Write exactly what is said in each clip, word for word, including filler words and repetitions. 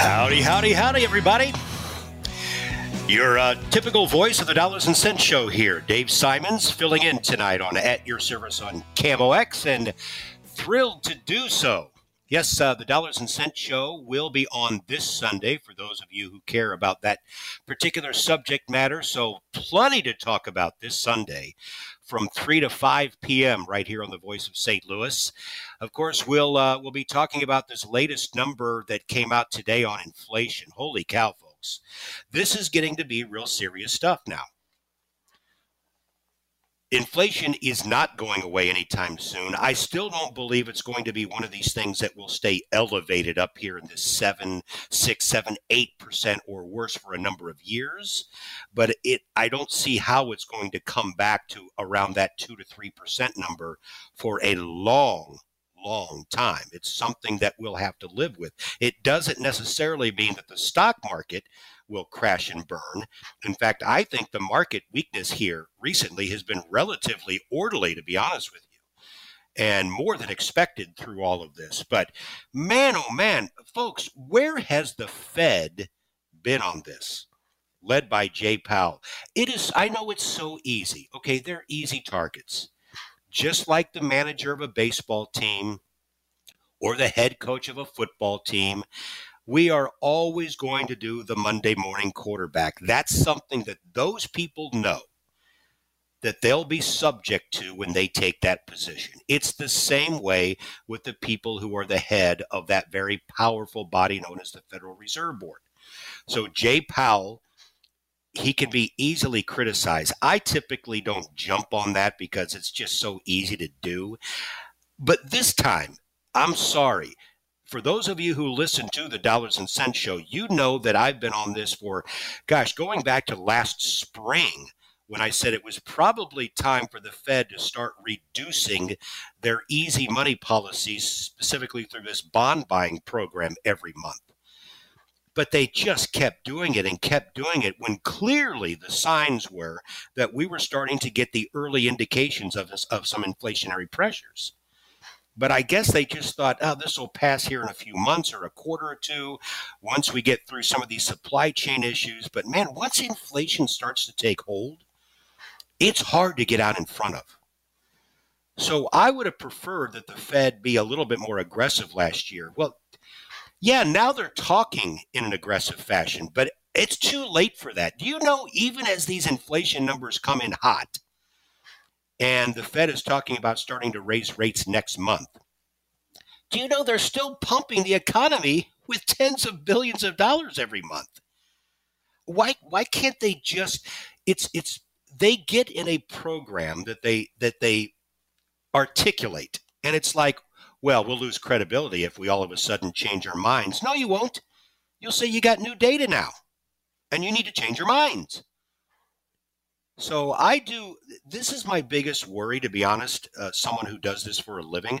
Howdy, howdy, howdy, everybody. Your uh, typical voice of the Dollars and Cents Show here. Dave Simons filling in tonight on At Your Service on K M O X, and thrilled to do so. Yes, uh, the Dollars and Cents Show will be on this Sunday for those of you who care about that particular subject matter. So plenty to talk about this Sunday from three to five p.m. right here on the Voice of Saint Louis. Of course, we'll uh, we'll be talking about this latest number that came out today on inflation. Holy cow, folks. This is getting to be real serious stuff now. Inflation is not going away anytime soon. I still don't believe it's going to be one of these things that will stay elevated up here in this seven, six, seven, eight percent or worse for a number of years. But it, I don't see how it's going to come back to around that two to three percent number for a long, long time. It's something that we'll have to live with. It doesn't necessarily mean that the stock market will crash and burn. In fact, I think the market weakness here recently has been relatively orderly, to be honest with you, and more than expected through all of this. But man, oh man, folks, where has the Fed been on this? Led by Jay Powell. It is, I know it's so easy. Okay, they're easy targets. Just like the manager of a baseball team or the head coach of a football team, we are always going to do the Monday morning quarterback. That's something that those people know that they'll be subject to when they take that position. It's the same way with the people who are the head of that very powerful body known as the Federal Reserve Board. So Jay Powell, he can be easily criticized. I typically don't jump on that because it's just so easy to do. But this time, I'm sorry. For those of you who listen to the Dollars and Cents Show, you know that I've been on this for, gosh, going back to last spring when I said it was probably time for the Fed to start reducing their easy money policies, specifically through this bond buying program every month. But they just kept doing it and kept doing it when clearly the signs were that we were starting to get the early indications of, this, of some inflationary pressures. But I guess they just thought, oh, this will pass here in a few months or a quarter or two once we get through some of these supply chain issues. But man, once inflation starts to take hold, it's hard to get out in front of. So I would have preferred that the Fed be a little bit more aggressive last year. Well, yeah, now they're talking in an aggressive fashion, but it's too late for that. Do you know, even as these inflation numbers come in hot, and the Fed is talking about starting to raise rates next month, do you know they're still pumping the economy with tens of billions of dollars every month? Why why can't they just it's it's they get in a program that they that they articulate, and it's like, well, we'll lose credibility if we all of a sudden change our minds. No, you won't. You'll say you got new data now, and you need to change your minds. So I do, this is my biggest worry, to be honest, uh, someone who does this for a living.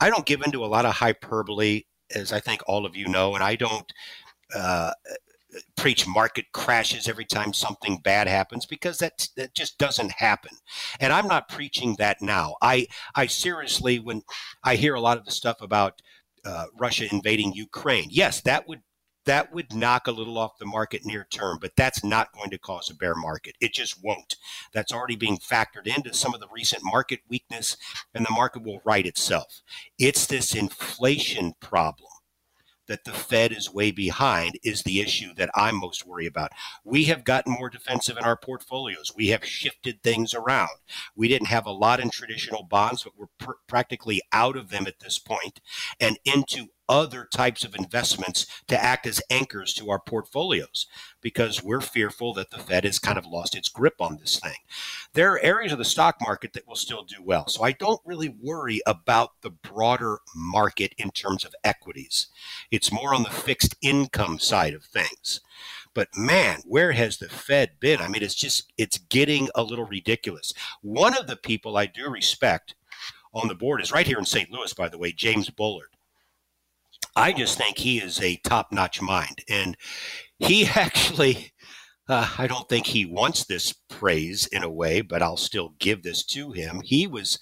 I don't give into a lot of hyperbole, as I think all of you know, and I don't uh, preach market crashes every time something bad happens, because that, that just doesn't happen. And I'm not preaching that now. I, I seriously, when I hear a lot of the stuff about uh, Russia invading Ukraine, yes, that would that would knock a little off the market near term, but that's not going to cause a bear market. It just won't. That's already being factored into some of the recent market weakness, and the market will right itself. It's this inflation problem that the Fed is way behind is the issue that I'm most worried about. We have gotten more defensive in our portfolios. We have shifted things around. We didn't have a lot in traditional bonds, but we're pr- practically out of them at this point and into other types of investments to act as anchors to our portfolios, because we're fearful that the Fed has kind of lost its grip on this thing. There are areas of the stock market that will still do well. So I don't really worry about the broader market in terms of equities. It's more on the fixed income side of things. But man, where has the Fed been? I mean, it's just, it's getting a little ridiculous. One of the people I do respect on the board is right here in Saint Louis, by the way, James Bullard. I just think he is a top-notch mind, and he actually, uh, I don't think he wants this praise in a way, but I'll still give this to him. He was,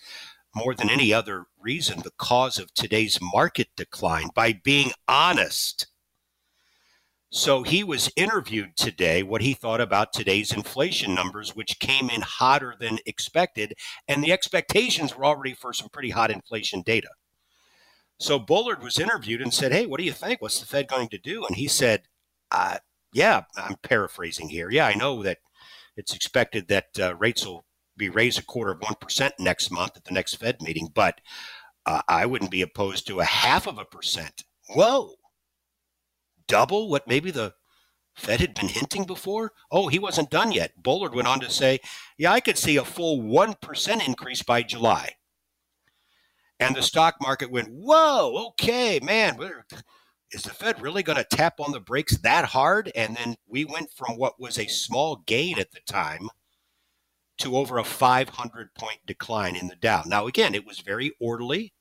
more than any other reason, the cause of today's market decline by being honest. So he was interviewed today, what he thought about today's inflation numbers, which came in hotter than expected, and the expectations were already for some pretty hot inflation data. So Bullard was interviewed and said, hey, what do you think? What's the Fed going to do? And he said, uh, yeah, I'm paraphrasing here. Yeah, I know that it's expected that uh, rates will be raised a quarter of one percent next month at the next Fed meeting, but uh, I wouldn't be opposed to a half of a percent. Whoa, double what maybe the Fed had been hinting before? Oh, he wasn't done yet. Bullard went on to say, yeah, I could see a full one percent increase by July. And the stock market went, whoa, okay, man, is the Fed really going to tap on the brakes that hard? And then we went from what was a small gain at the time to over a five hundred point decline in the Dow. Now, again, it was very orderly.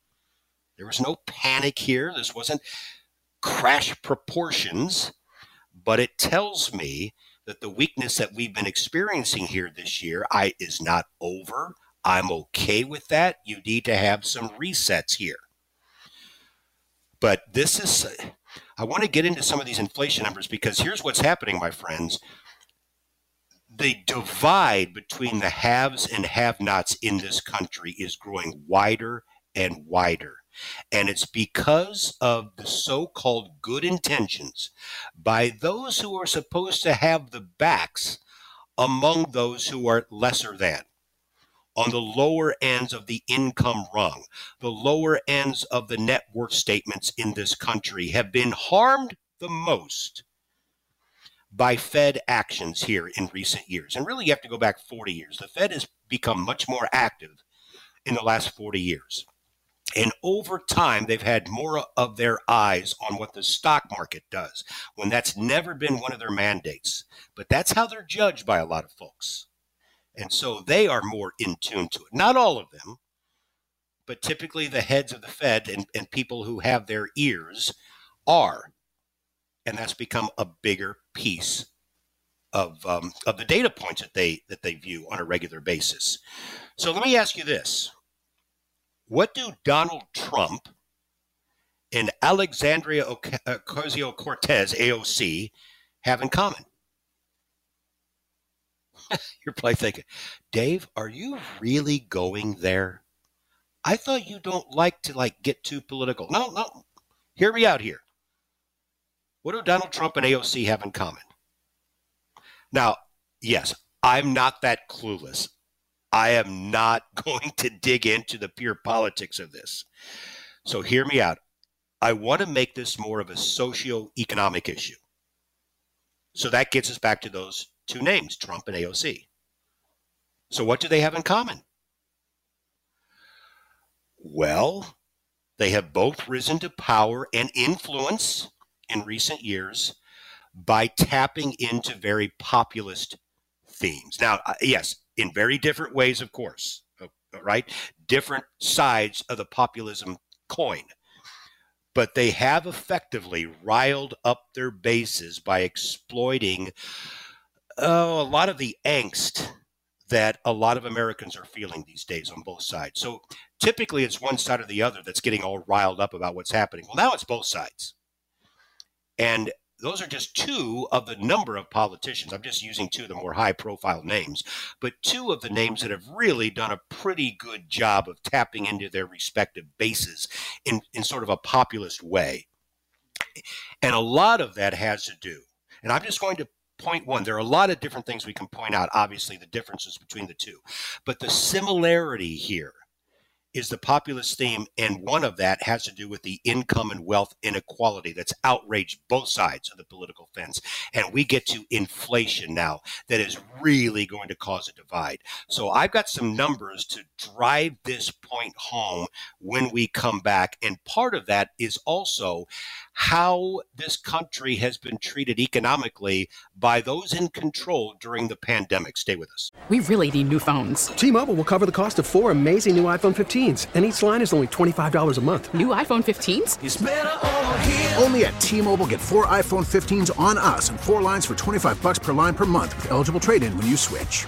There was no panic here. This wasn't crash proportions, but it tells me that the weakness that we've been experiencing here this year I is not over. I'm okay with that. You need to have some resets here. But this is, I want to get into some of these inflation numbers, because here's what's happening, my friends. The divide between the haves and have-nots in this country is growing wider and wider. And it's because of the so-called good intentions by those who are supposed to have the backs among those who are lesser than. On the lower ends of the income rung, the lower ends of the net worth statements in this country have been harmed the most by Fed actions here in recent years. And really, you have to go back forty years. The Fed has become much more active in the last forty years. And over time, they've had more of their eyes on what the stock market does, when that's never been one of their mandates. But that's how they're judged by a lot of folks. And so they are more in tune to it. Not all of them, but typically the heads of the Fed and, and people who have their ears are. And that's become a bigger piece of um, of the data points that they that they view on a regular basis. So let me ask you this. What do Donald Trump and Alexandria Ocasio-Cortez, A O C, have in common? You're probably thinking, Dave, are you really going there? I thought you don't like to like get too political. No, no. Hear me out here. What do Donald Trump and A O C have in common? Now, yes, I'm not that clueless. I am not going to dig into the pure politics of this. So hear me out. I want to make this more of a socioeconomic issue. So that gets us back to those two names, Trump and A O C. So what do they have in common? Well, they have both risen to power and influence in recent years by tapping into very populist themes. Now, yes, in very different ways, of course, right? Different sides of the populism coin. But they have effectively riled up their bases by exploiting Oh, a lot of the angst that a lot of Americans are feeling these days on both sides. So typically it's one side or the other that's getting all riled up about what's happening. Well, now it's both sides. And those are just two of the number of politicians. I'm just using two of the more high-profile names, but two of the names that have really done a pretty good job of tapping into their respective bases in, in sort of a populist way. And a lot of that has to do, and I'm just going to point one, there are a lot of different things we can point out, obviously, the differences between the two, but the similarity here is the populist theme, and one of that has to do with the income and wealth inequality that's outraged both sides of the political fence. And we get to inflation now that is really going to cause a divide. So I've got some numbers to drive this point home when we come back. And part of that is also how this country has been treated economically by those in control during the pandemic. Stay with us. We really need new phones. T-Mobile will cover the cost of four amazing new iPhone fifteens, and each line is only twenty-five dollars a month. New iPhone fifteens? It's better over here. Only at T-Mobile, get four iPhone fifteens on us and four lines for twenty-five dollars per line per month with eligible trade-in when you switch.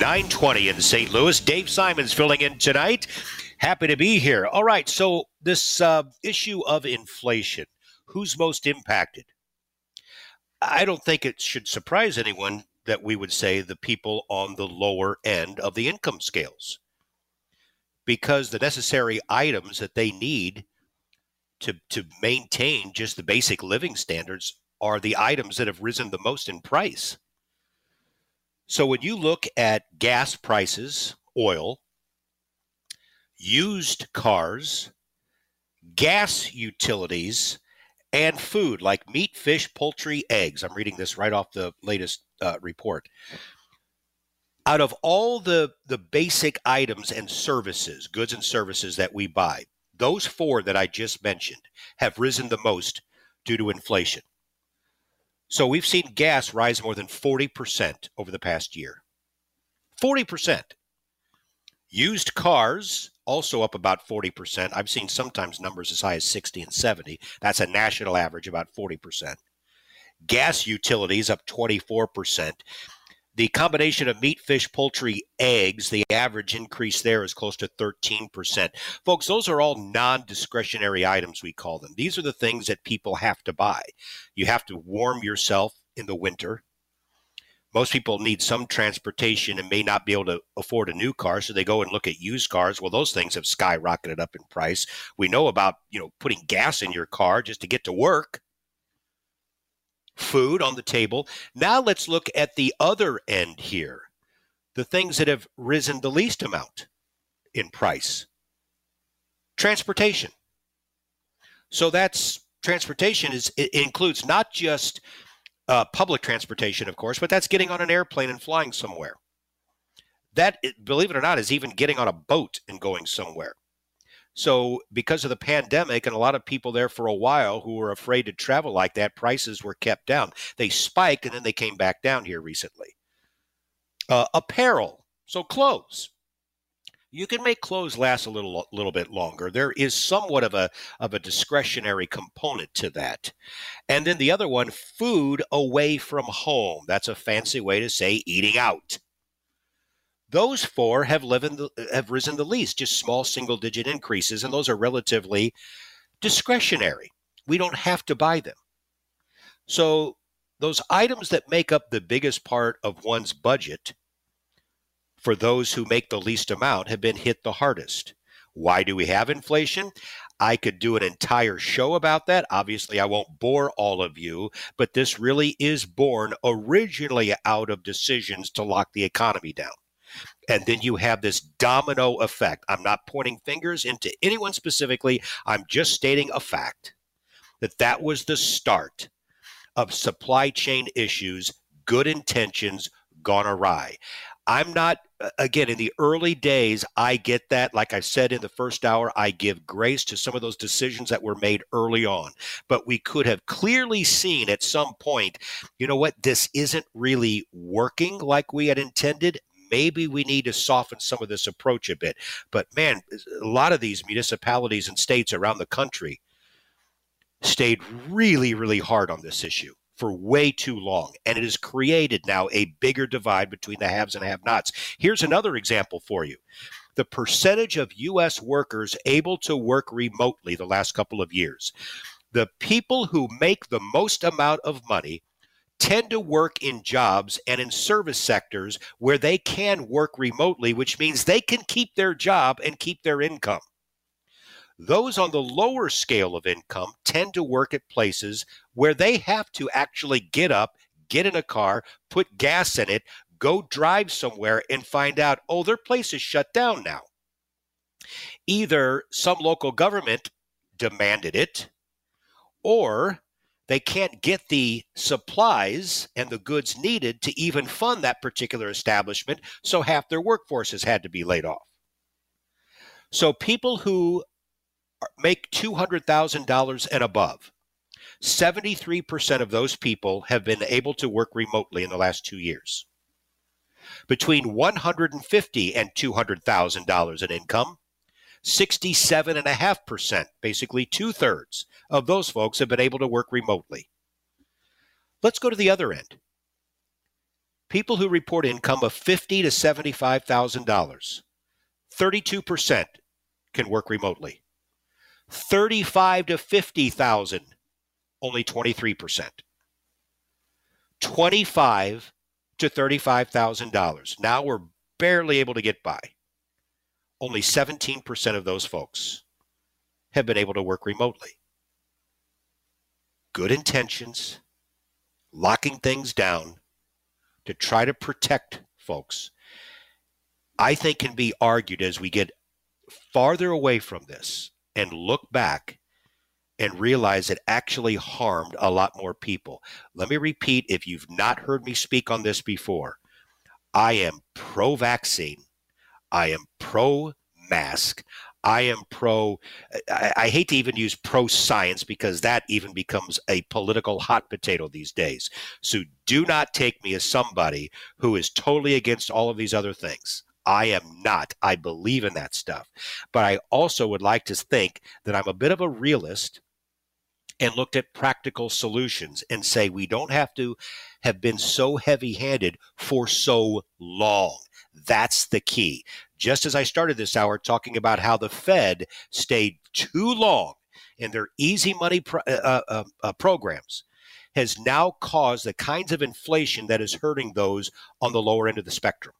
nine twenty in Saint Louis. Dave Simon's filling in tonight. Happy to be here. All right, so this uh, issue of inflation, who's most impacted? I don't think it should surprise anyone that we would say the people on the lower end of the income scales, because the necessary items that they need to, to maintain just the basic living standards are the items that have risen the most in price. So when you look at gas prices, oil, used cars, gas utilities, and food like meat, fish, poultry, eggs. I'm reading this right off the latest uh, report. Out of all the, the basic items and services, goods and services that we buy, those four that I just mentioned have risen the most due to inflation. So we've seen gas rise more than forty percent over the past year. forty percent. Used cars also up about forty percent. I've seen sometimes numbers as high as sixty and seventy. That's a national average, about forty percent. Gas utilities up twenty-four percent. The combination of meat, fish, poultry, eggs, the average increase there is close to thirteen percent. Folks, those are all non-discretionary items, we call them. These are the things that people have to buy. You have to warm yourself in the winter. Most people need some transportation and may not be able to afford a new car, so they go and look at used cars. Well, those things have skyrocketed up in price. We know about, you know, putting gas in your car just to get to work. Food on the table. Now let's look at the other end here, the things that have risen the least amount in price. Transportation. So that's transportation is it includes not just uh, public transportation, of course, but that's getting on an airplane and flying somewhere. That, believe it or not, is even getting on a boat and going somewhere. So because of the pandemic and a lot of people there for a while who were afraid to travel like that, prices were kept down. They spiked and then they came back down here recently. Uh, apparel, so clothes, you can make clothes last a little little bit longer. There is somewhat of a of a discretionary component to that. And then the other one, food away from home. That's a fancy way to say eating out. Those four have, the, have risen the least, just small single-digit increases, and those are relatively discretionary. We don't have to buy them. So those items that make up the biggest part of one's budget for those who make the least amount have been hit the hardest. Why do we have inflation? I could do an entire show about that. Obviously, I won't bore all of you, but this really is born originally out of decisions to lock the economy down. And then you have this domino effect. I'm not pointing fingers into anyone specifically. I'm just stating a fact that that was the start of supply chain issues, good intentions gone awry. I'm not, again, in the early days, I get that. Like I said in the first hour, I give grace to some of those decisions that were made early on. But we could have clearly seen at some point, you know what, this isn't really working like we had intended. Maybe we need to soften some of this approach a bit. But man, a lot of these municipalities and states around the country stayed really, really hard on this issue for way too long. And it has created now a bigger divide between the haves and have-nots. Here's another example for you. The percentage of U S workers able to work remotely the last couple of years. The people who make the most amount of money tend to work in jobs and in service sectors where they can work remotely, which means they can keep their job and keep their income. Those on the lower scale of income tend to work at places where they have to actually get up, get in a car, put gas in it, go drive somewhere and find out, oh, their place is shut down now. Either some local government demanded it, or they can't get the supplies and the goods needed to even fund that particular establishment, so half their workforce has had to be laid off. So people who make two hundred thousand dollars and above, seventy-three percent of those people have been able to work remotely in the last two years. Between one hundred fifty thousand dollars and two hundred thousand dollars in income, sixty-seven point five percent, basically two-thirds of those folks have been able to work remotely. Let's go to the other end. People who report income of fifty thousand to seventy-five thousand dollars, thirty-two percent can work remotely. thirty-five thousand to fifty thousand, only twenty-three percent. twenty-five thousand to thirty-five thousand dollars. Now we're barely able to get by. Only seventeen percent of those folks have been able to work remotely. Good intentions, locking things down to try to protect folks, I think can be argued as we get farther away from this and look back and realize it actually harmed a lot more people. Let me repeat, if you've not heard me speak on this before, I am pro-vaccine. I am pro-mask. I am pro, I, I hate to even use pro-science because that even becomes a political hot potato these days. So do not take me as somebody who is totally against all of these other things. I am not. I believe in that stuff. But I also would like to think that I'm a bit of a realist and looked at practical solutions and say we don't have to have been so heavy-handed for so long. That's the key. Just as I started this hour talking about how the Fed stayed too long in their easy money pro- uh, uh, uh, programs has now caused the kinds of inflation that is hurting those on the lower end of the spectrum.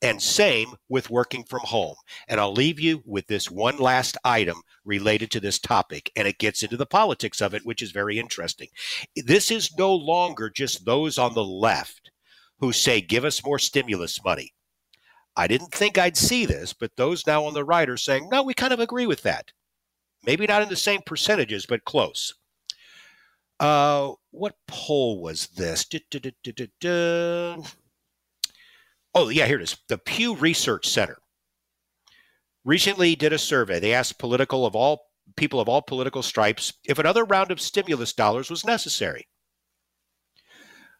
And same with working from home. And I'll leave you with this one last item related to this topic, and it gets into the politics of it, which is very interesting. This is no longer just those on the left who say, give us more stimulus money. I didn't think I'd see this, but those now on the right are saying, no, we kind of agree with that. Maybe not in the same percentages, but close. Uh, what poll was this? Du, du, du, du, du, du. Oh, yeah, here it is. The Pew Research Center recently did a survey. They asked political of all people of all political stripes if another round of stimulus dollars was necessary.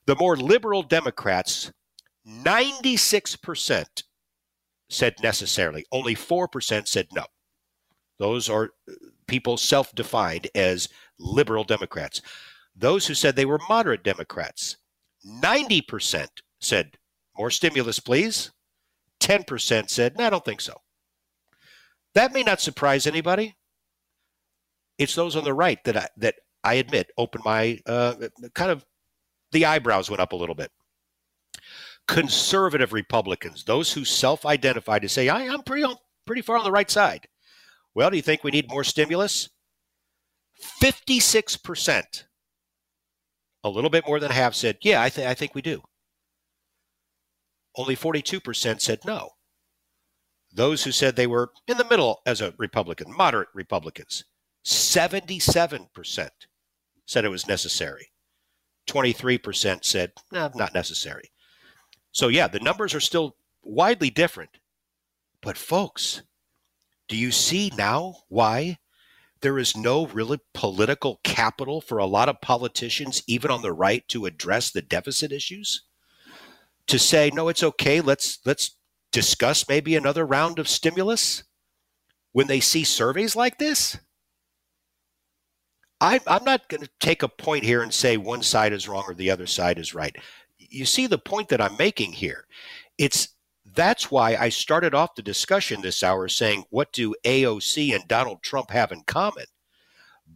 The more liberal Democrats, ninety-six percent said necessarily. Only four percent said no. Those are people self-defined as liberal Democrats. Those who said they were moderate Democrats, ninety percent said more stimulus, please. ten percent said, no, I don't think so. That may not surprise anybody. It's those on the right that I, that I admit opened my, uh, kind of the eyebrows went up a little bit. Conservative Republicans, those who self-identify to say, I, I'm pretty, on, pretty far on the right side. Well, do you think we need more stimulus? fifty-six percent, a little bit more than half said, yeah, I, th- I think we do. Only forty-two percent said no. Those who said they were in the middle as a Republican, moderate Republicans, seventy-seven percent said it was necessary. twenty-three percent said, no, not necessary. So, yeah, the numbers are still widely different. But, folks, do you see now why there is no really political capital for a lot of politicians, even on the right, to address the deficit issues? To say, no, it's okay, let's let's discuss maybe another round of stimulus when they see surveys like this? I, I'm not going to take a point here and say one side is wrong or the other side is right. You see the point that I'm making here. It's that's why I started off the discussion this hour saying, what do A O C and Donald Trump have in common?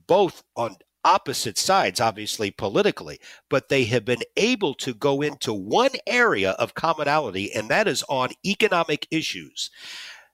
Both on opposite sides, obviously, politically, but they have been able to go into one area of commonality, and that is on economic issues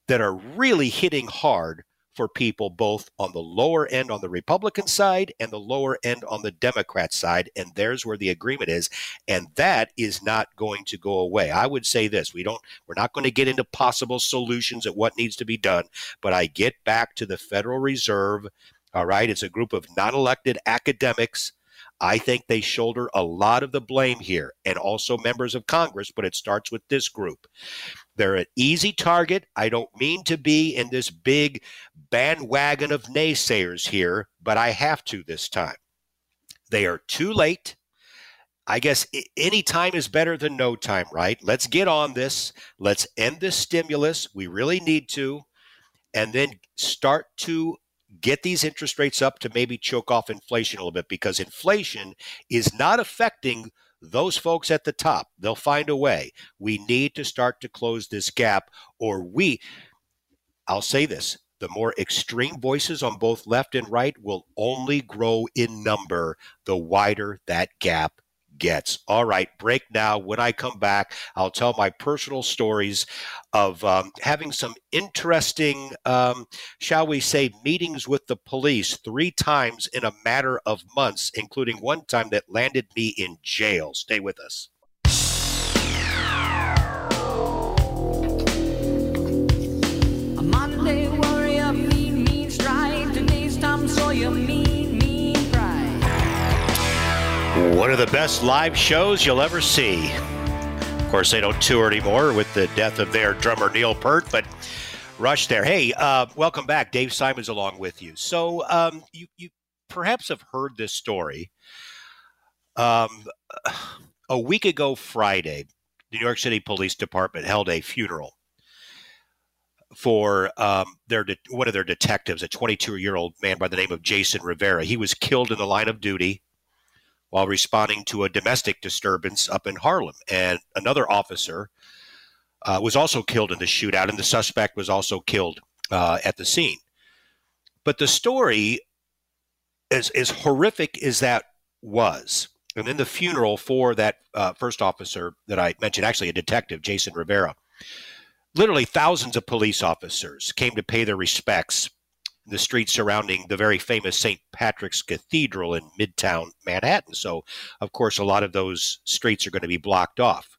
that are really hitting hard for people both on the lower end on the Republican side and the lower end on the Democrat side. And there's where the agreement is. And that is not going to go away. I would say this, we don't, we're not going to get into possible solutions at what needs to be done, but I get back to the Federal Reserve. All right. It's a group of non-elected academics. I think they shoulder a lot of the blame here, and also members of Congress, but it starts with this group. They're an easy target. I don't mean to be in this big bandwagon of naysayers here, but I have to this time. They are too late. I guess any time is better than no time, right? Let's get on this. Let's end this stimulus. We really need to. And then start to get these interest rates up to maybe choke off inflation a little bit, because inflation is not affecting those folks at the top. They'll find a way. We need to start to close this gap, or we, I'll say this, the more extreme voices on both left and right will only grow in number the wider that gap gets. All right, break now. When I come back, I'll tell my personal stories of um, having some interesting, um, shall we say, meetings with the police three times in a matter of months, including one time that landed me in jail. Stay with us. A Monday warrior, mean, mean strike. Today's Tom Sawyer, mean. One of the best live shows you'll ever see. Of course, they don't tour anymore with the death of their drummer, Neil Peart, but Rush there. Hey, uh, welcome back. Dave Simons along with you. So um, you, you perhaps have heard this story. Um, a week ago Friday, the New York City Police Department held a funeral for um, their de- one of their detectives, a twenty-two-year-old man by the name of Jason Rivera. He was killed in the line of duty while responding to a domestic disturbance up in Harlem. And another officer uh, was also killed in the shootout, and the suspect was also killed uh, at the scene. But the story, as, as horrific as that was, and in the funeral for that uh, first officer that I mentioned, actually a detective, Jason Rivera, literally thousands of police officers came to pay their respects the streets surrounding the very famous Saint Patrick's Cathedral in Midtown Manhattan. So, of course, a lot of those streets are going to be blocked off.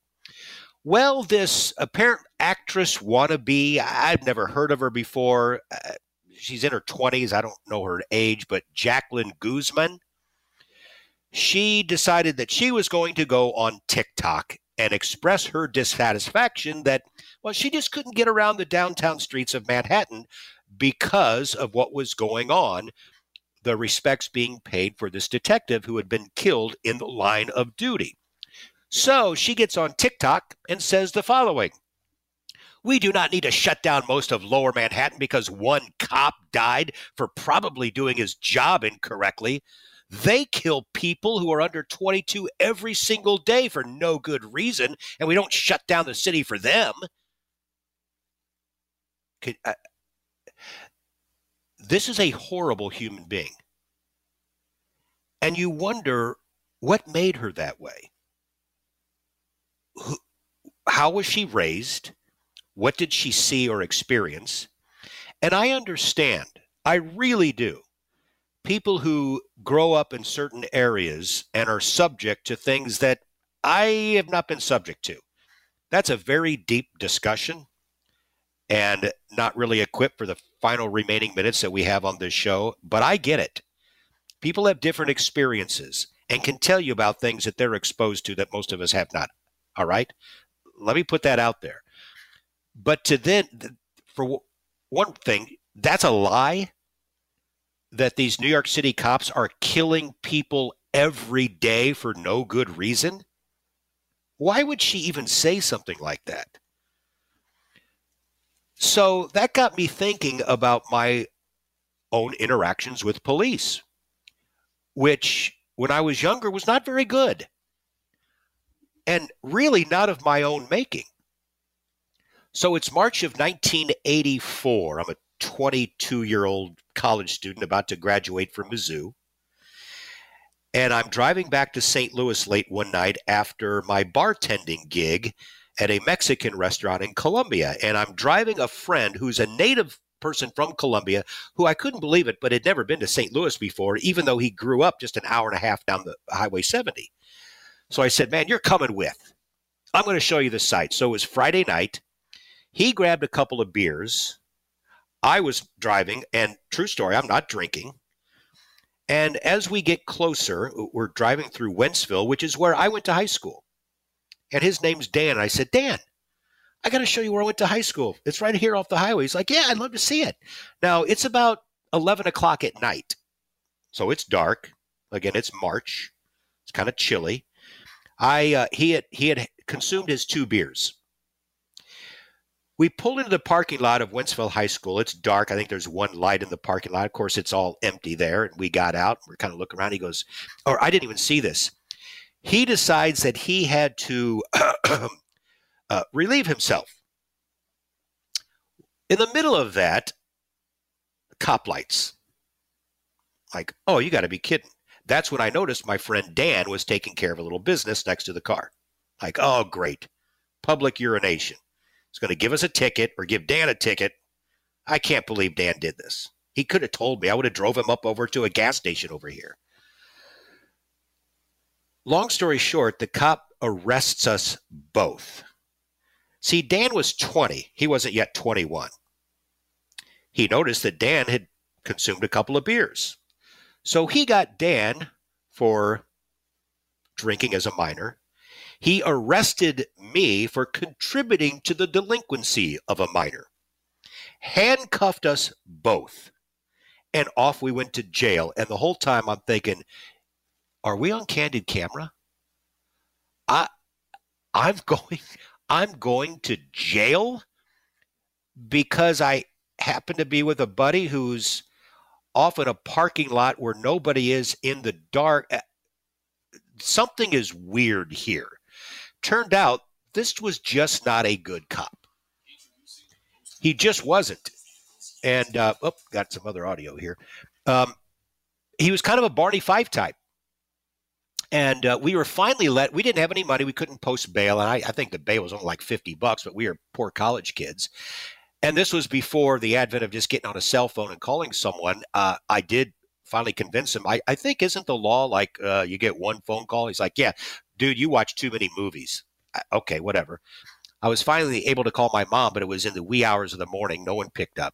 Well, this apparent actress wannabe, I've never heard of her before. Uh, she's in her twenties. I don't know her age, but Jacqueline Guzman. She decided that she was going to go on TikTok and express her dissatisfaction that, well, she just couldn't get around the downtown streets of Manhattan because of what was going on, the respects being paid for this detective who had been killed in the line of duty. So she gets on TikTok and says the following. We do not need to shut down most of Lower Manhattan because one cop died for probably doing his job incorrectly. They kill people who are under twenty-two every single day for no good reason, and we don't shut down the city for them. Could, uh, this is a horrible human being. And you wonder what made her that way. Who, how was she raised? What did she see or experience? And I understand, I really do, people who grow up in certain areas and are subject to things that I have not been subject to. That's a very deep discussion and not really equipped for the final remaining minutes that we have on this show, but I get it. People have different experiences and can tell you about things that they're exposed to that most of us have not. All right? Let me put that out there. But to then, for one thing, that's a lie that these New York City cops are killing people every day for no good reason. Why would she even say something like that? So that got me thinking about my own interactions with police, which when I was younger was not very good and really not of my own making. So it's March of nineteen eighty-four. I'm a twenty-two-year-old college student about to graduate from Mizzou. And I'm driving back to Saint Louis late one night after my bartending gig at a Mexican restaurant in Colombia. And I'm driving a friend who's a native person from Colombia who I couldn't believe it, but had never been to Saint Louis before, even though he grew up just an hour and a half down the Highway seventy. So I said, man, you're coming with. I'm going to show you the site. So it was Friday night. He grabbed a couple of beers. I was driving, and true story, I'm not drinking. And as we get closer, we're driving through Wentzville, which is where I went to high school. And his name's Dan. And I said, Dan, I got to show you where I went to high school. It's right here off the highway. He's like, yeah, I'd love to see it. Now, it's about eleven o'clock at night. So it's dark. Again, it's March. It's kind of chilly. I uh, he had he had consumed his two beers. We pull into the parking lot of Wentzville High School. It's dark. I think there's one light in the parking lot. Of course, it's all empty there. And we got out. We're kind of looking around. He goes, or I didn't even see this. He decides that he had to uh, relieve himself. In the middle of that, cop lights. Like, oh, you got to be kidding. That's when I noticed my friend Dan was taking care of a little business next to the car. Like, oh, great. Public urination. It's going to give us a ticket or give Dan a ticket. I can't believe Dan did this. He could have told me. I would have drove him up over to a gas station over here. Long story short, the cop arrests us both. See, Dan was twenty. He wasn't yet twenty-one. He noticed that Dan had consumed a couple of beers. So he got Dan for drinking as a minor. He arrested me for contributing to the delinquency of a minor, handcuffed us both, and off we went to jail. And the whole time I'm thinking, are we on candid camera? I, I'm going, I'm going to jail because I happen to be with a buddy who's off in a parking lot where nobody is in the dark. Something is weird here. Turned out this was just not a good cop. He just wasn't. And, uh, oh, got some other audio here. Um, he was kind of a Barney Fife type. And uh, we were finally let, we didn't have any money. We couldn't post bail. And I, I think the bail was only like fifty bucks, but we were poor college kids. And this was before the advent of just getting on a cell phone and calling someone. Uh, I did finally convince him. I, I think, isn't the law like uh, you get one phone call? He's like, yeah. Dude, you watch too many movies. Okay, whatever. I was finally able to call my mom, but it was in the wee hours of the morning. No one picked up.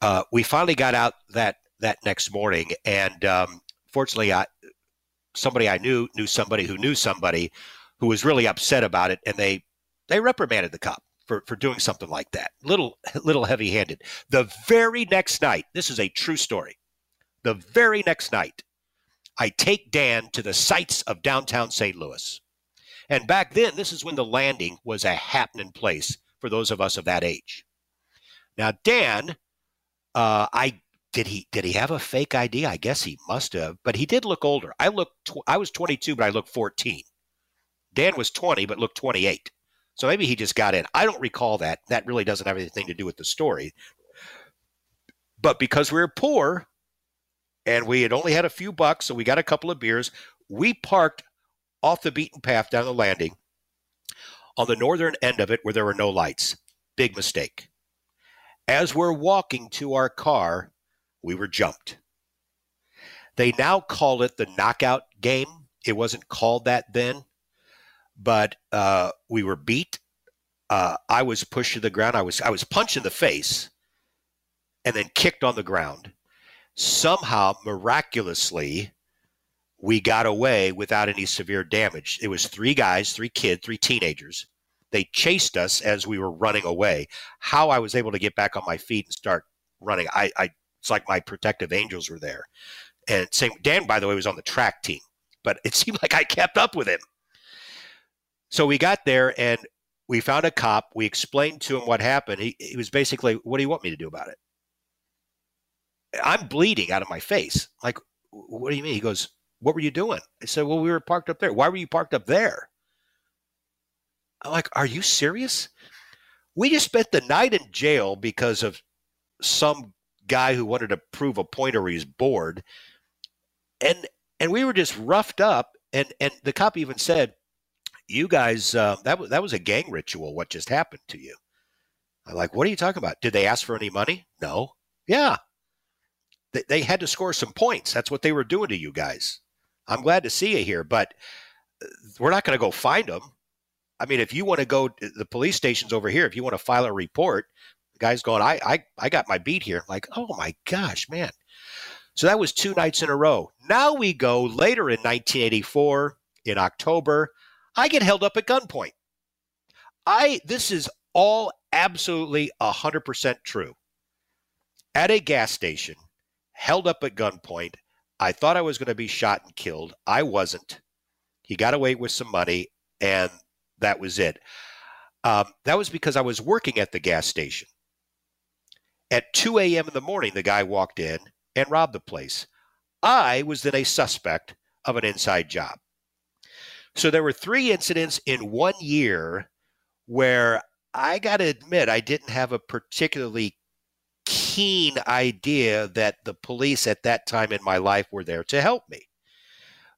Uh, we finally got out that that next morning, and um, fortunately, I, somebody I knew knew somebody who knew somebody who was really upset about it, and they they reprimanded the cop for for doing something like that. Little little heavy-handed. The very next night, this is a true story. The very next night, I take Dan to the sights of downtown Saint Louis. And back then, this is when the Landing was a happening place for those of us of that age. Now, Dan, uh, I did he did he have a fake I D? I guess he must have, but he did look older. I looked, tw- I was twenty-two, but I looked fourteen. Dan was twenty, but looked twenty-eight. So maybe he just got in. I don't recall that. That really doesn't have anything to do with the story. But because we were poor and we had only had a few bucks, so we got a couple of beers, we parked off the beaten path down the landing on the northern end of it where there were no lights. Big mistake. As we're walking to our car, we were jumped. They now call it the knockout game. It wasn't called that then, but uh, we were beat. Uh, I was pushed to the ground. I was I was punched in the face and then kicked on the ground. Somehow, miraculously, we got away without any severe damage. It was three guys, three kids, three teenagers. They chased us as we were running away. How I was able to get back on my feet and start running, I, I it's like my protective angels were there. And same Dan, by the way, was on the track team, but it seemed like I kept up with him. So we got there and we found a cop. We explained to him what happened. He, he was basically, what do you want me to do about it? I'm bleeding out of my face. Like, what do you mean? He goes, what were you doing? I said, well, we were parked up there. Why were you parked up there? I'm like, are you serious? We just spent the night in jail because of some guy who wanted to prove a point or he was bored. And and we were just roughed up. And, and the cop even said, you guys, uh, that, w- that was a gang ritual, what just happened to you. I'm like, what are you talking about? Did they ask for any money? No. Yeah. They, they had to score some points. That's what they were doing to you guys. I'm glad to see you here, but we're not going to go find them. I mean, if you want to go, the police station's over here. If you want to file a report, the guy's going, I I, I got my beat here. I'm like, oh my gosh, man. So that was two nights in a row. Now we go later in nineteen eighty-four, in October, I get held up at gunpoint. I This is all absolutely one hundred percent true. At a gas station, held up at gunpoint. I thought I was going to be shot and killed. I wasn't. He got away with some money, and that was it. Um, that was because I was working at the gas station. At two a.m. in the morning, the guy walked in and robbed the place. I was then a suspect of an inside job. So there were three incidents in one year where I got to admit I didn't have a particularly keen idea that the police at that time in my life were there to help me.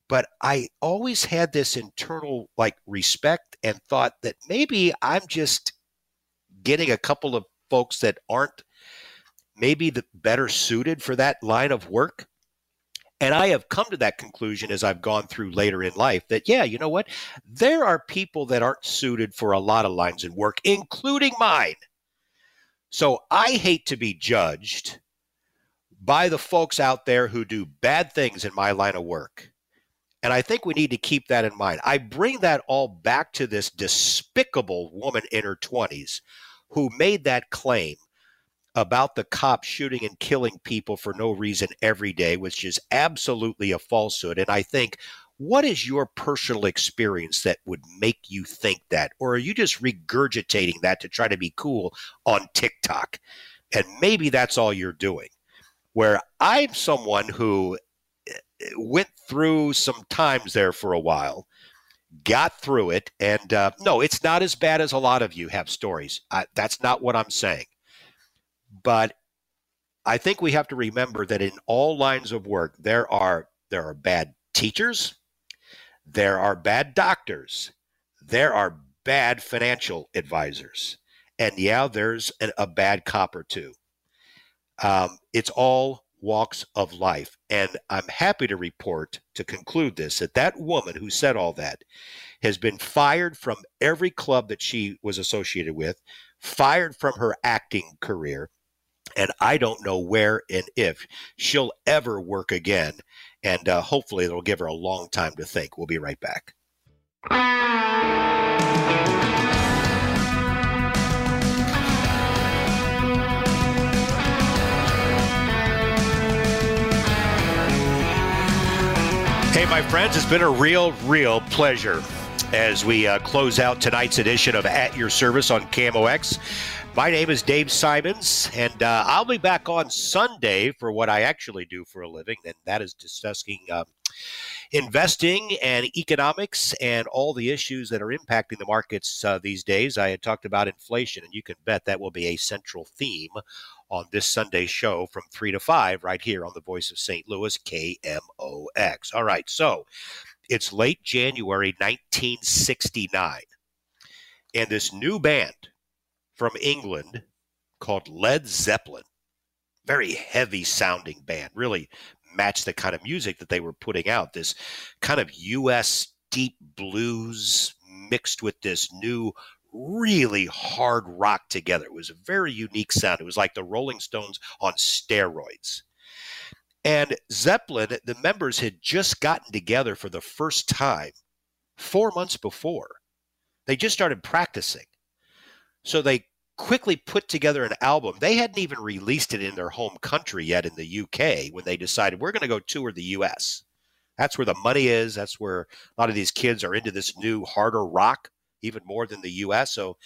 But I always had this internal like respect and thought that maybe I'm just getting a couple of folks that aren't maybe the better suited for that line of work. And I have come to that conclusion as I've gone through later in life that, yeah, you know what? There are people that aren't suited for a lot of lines of work, including mine. So I hate to be judged by the folks out there who do bad things in my line of work. And I think we need to keep that in mind. I bring that all back to this despicable woman in her twenties who made that claim about the cops shooting and killing people for no reason every day, which is absolutely a falsehood. And I think, what is your personal experience that would make you think that? Or are you just regurgitating that to try to be cool on TikTok? And maybe that's all you're doing. Where I'm someone who went through some times there for a while, got through it, and uh, no, it's not as bad as a lot of you have stories. I, that's not what I'm saying. But I think we have to remember that in all lines of work, there are there are bad teachers, there are bad doctors, there are bad financial advisors, and yeah, there's an, a bad cop or two. Um, it's all walks of life, and I'm happy to report, to conclude this, that that woman who said all that has been fired from every club that she was associated with, fired from her acting career, and I don't know where and if she'll ever work again. And uh, hopefully it'll give her a long time to think. We'll be right back. Hey, my friends, it's been a real, real pleasure as we uh, close out tonight's edition of At Your Service on K M O X. My name is Dave Simons, and uh, I'll be back on Sunday for what I actually do for a living, and that is discussing um, investing and economics and all the issues that are impacting the markets uh, these days. I had talked about inflation, and you can bet that will be a central theme on this Sunday show from three to five right here on the Voice of Saint Louis, K M O X. All right, so it's late January nineteen sixty-nine, and this new band from England called Led Zeppelin, very heavy sounding band, really matched the kind of music that they were putting out, this kind of U S deep blues mixed with this new really hard rock together. It was a very unique sound. It was like the Rolling Stones on steroids. And Zeppelin, the members had just gotten together for the first time four months before. They just started practicing. So they quickly put together an album. They hadn't even released it in their home country yet in the U K when they decided we're going to go tour the U S. That's where the money is. That's where a lot of these kids are into this new harder rock, even more than the U S. So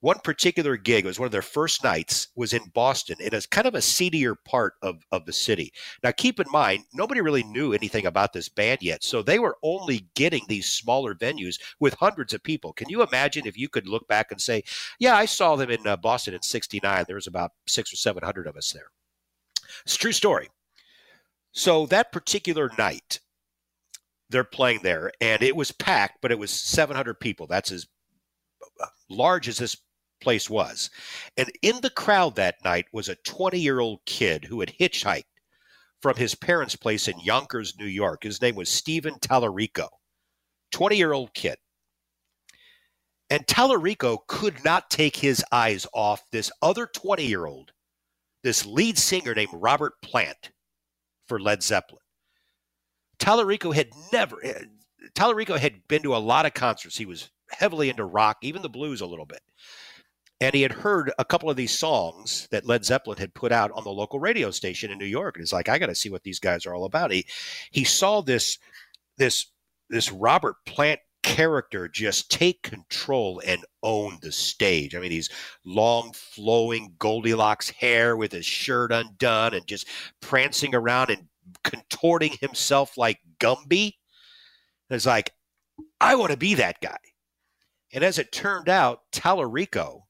one particular gig, it was one of their first nights, was in Boston. It is kind of a seedier part of, of the city. Now, keep in mind, nobody really knew anything about this band yet, so they were only getting these smaller venues with hundreds of people. Can you imagine if you could look back and say, yeah, I saw them in uh, Boston in sixty-nine. There was about six or seven hundred of us there. It's a true story. So that particular night, they're playing there, and it was packed, but it was seven hundred people. That's as large as this place was. And in the crowd that night was a twenty-year-old kid who had hitchhiked from his parents' place in Yonkers, New York. His name was Stephen Tallarico, twenty-year-old kid. And Tallarico could not take his eyes off this other twenty-year-old, this lead singer named Robert Plant for Led Zeppelin. Tallarico had never, Tallarico had been to a lot of concerts. He was heavily into rock, even the blues a little bit. And he had heard a couple of these songs that Led Zeppelin had put out on the local radio station in New York. And he's like, I got to see what these guys are all about. He, he saw this, this, this Robert Plant character just take control and own the stage. I mean, he's long flowing Goldilocks hair with his shirt undone and just prancing around and contorting himself like Gumby. And it's like, I want to be that guy. And as it turned out, Tallarico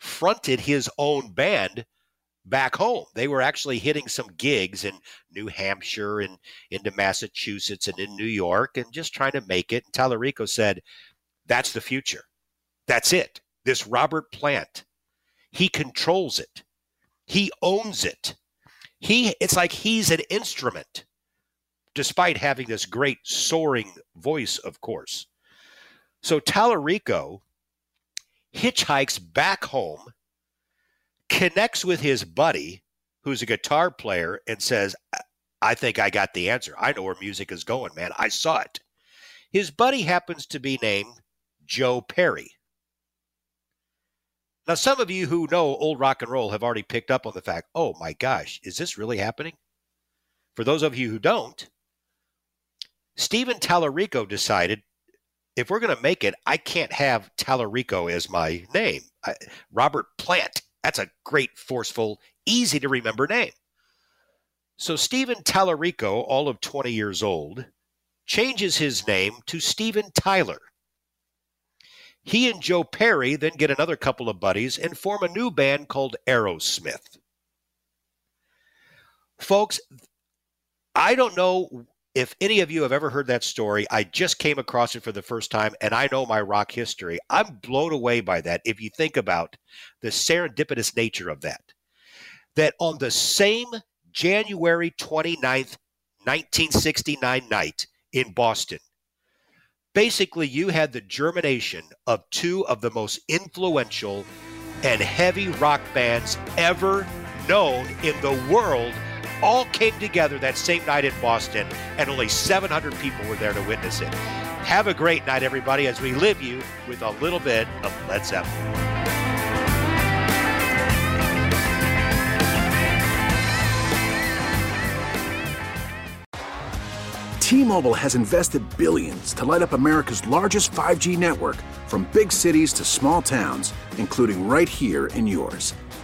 fronted his own band back home. They were actually hitting some gigs in New Hampshire and into Massachusetts and in New York and just trying to make it. And Tallarico said, that's the future. That's it. This Robert Plant, he controls it. He owns it. He, it's like he's an instrument, despite having this great soaring voice, of course. So Tallarico hitchhikes back home, connects with his buddy, who's a guitar player, and says, I think I got the answer. I know where music is going, man. I saw it. His buddy happens to be named Joe Perry. Now, some of you who know old rock and roll have already picked up on the fact, oh my gosh, is this really happening? For those of you who don't, Stephen Tallarico decided, if we're going to make it, I can't have Tallarico as my name. I, Robert Plant, that's a great, forceful, easy to remember name. So Steven Tallarico, all of twenty years old, changes his name to Steven Tyler. He and Joe Perry then get another couple of buddies and form a new band called Aerosmith. Folks, I don't know if any of you have ever heard that story. I just came across it for the first time, and I know my rock history. I'm blown away by that if you think about the serendipitous nature of that. That on the same January 29th, nineteen sixty-nine night in Boston, basically, you had the germination of two of the most influential and heavy rock bands ever known in the world all came together that same night in Boston, and only seven hundred people were there to witness it. Have a great night, everybody, as we leave you with a little bit of Led Zeppelin. T-Mobile has invested billions to light up America's largest five G network, from big cities to small towns, including right here in yours.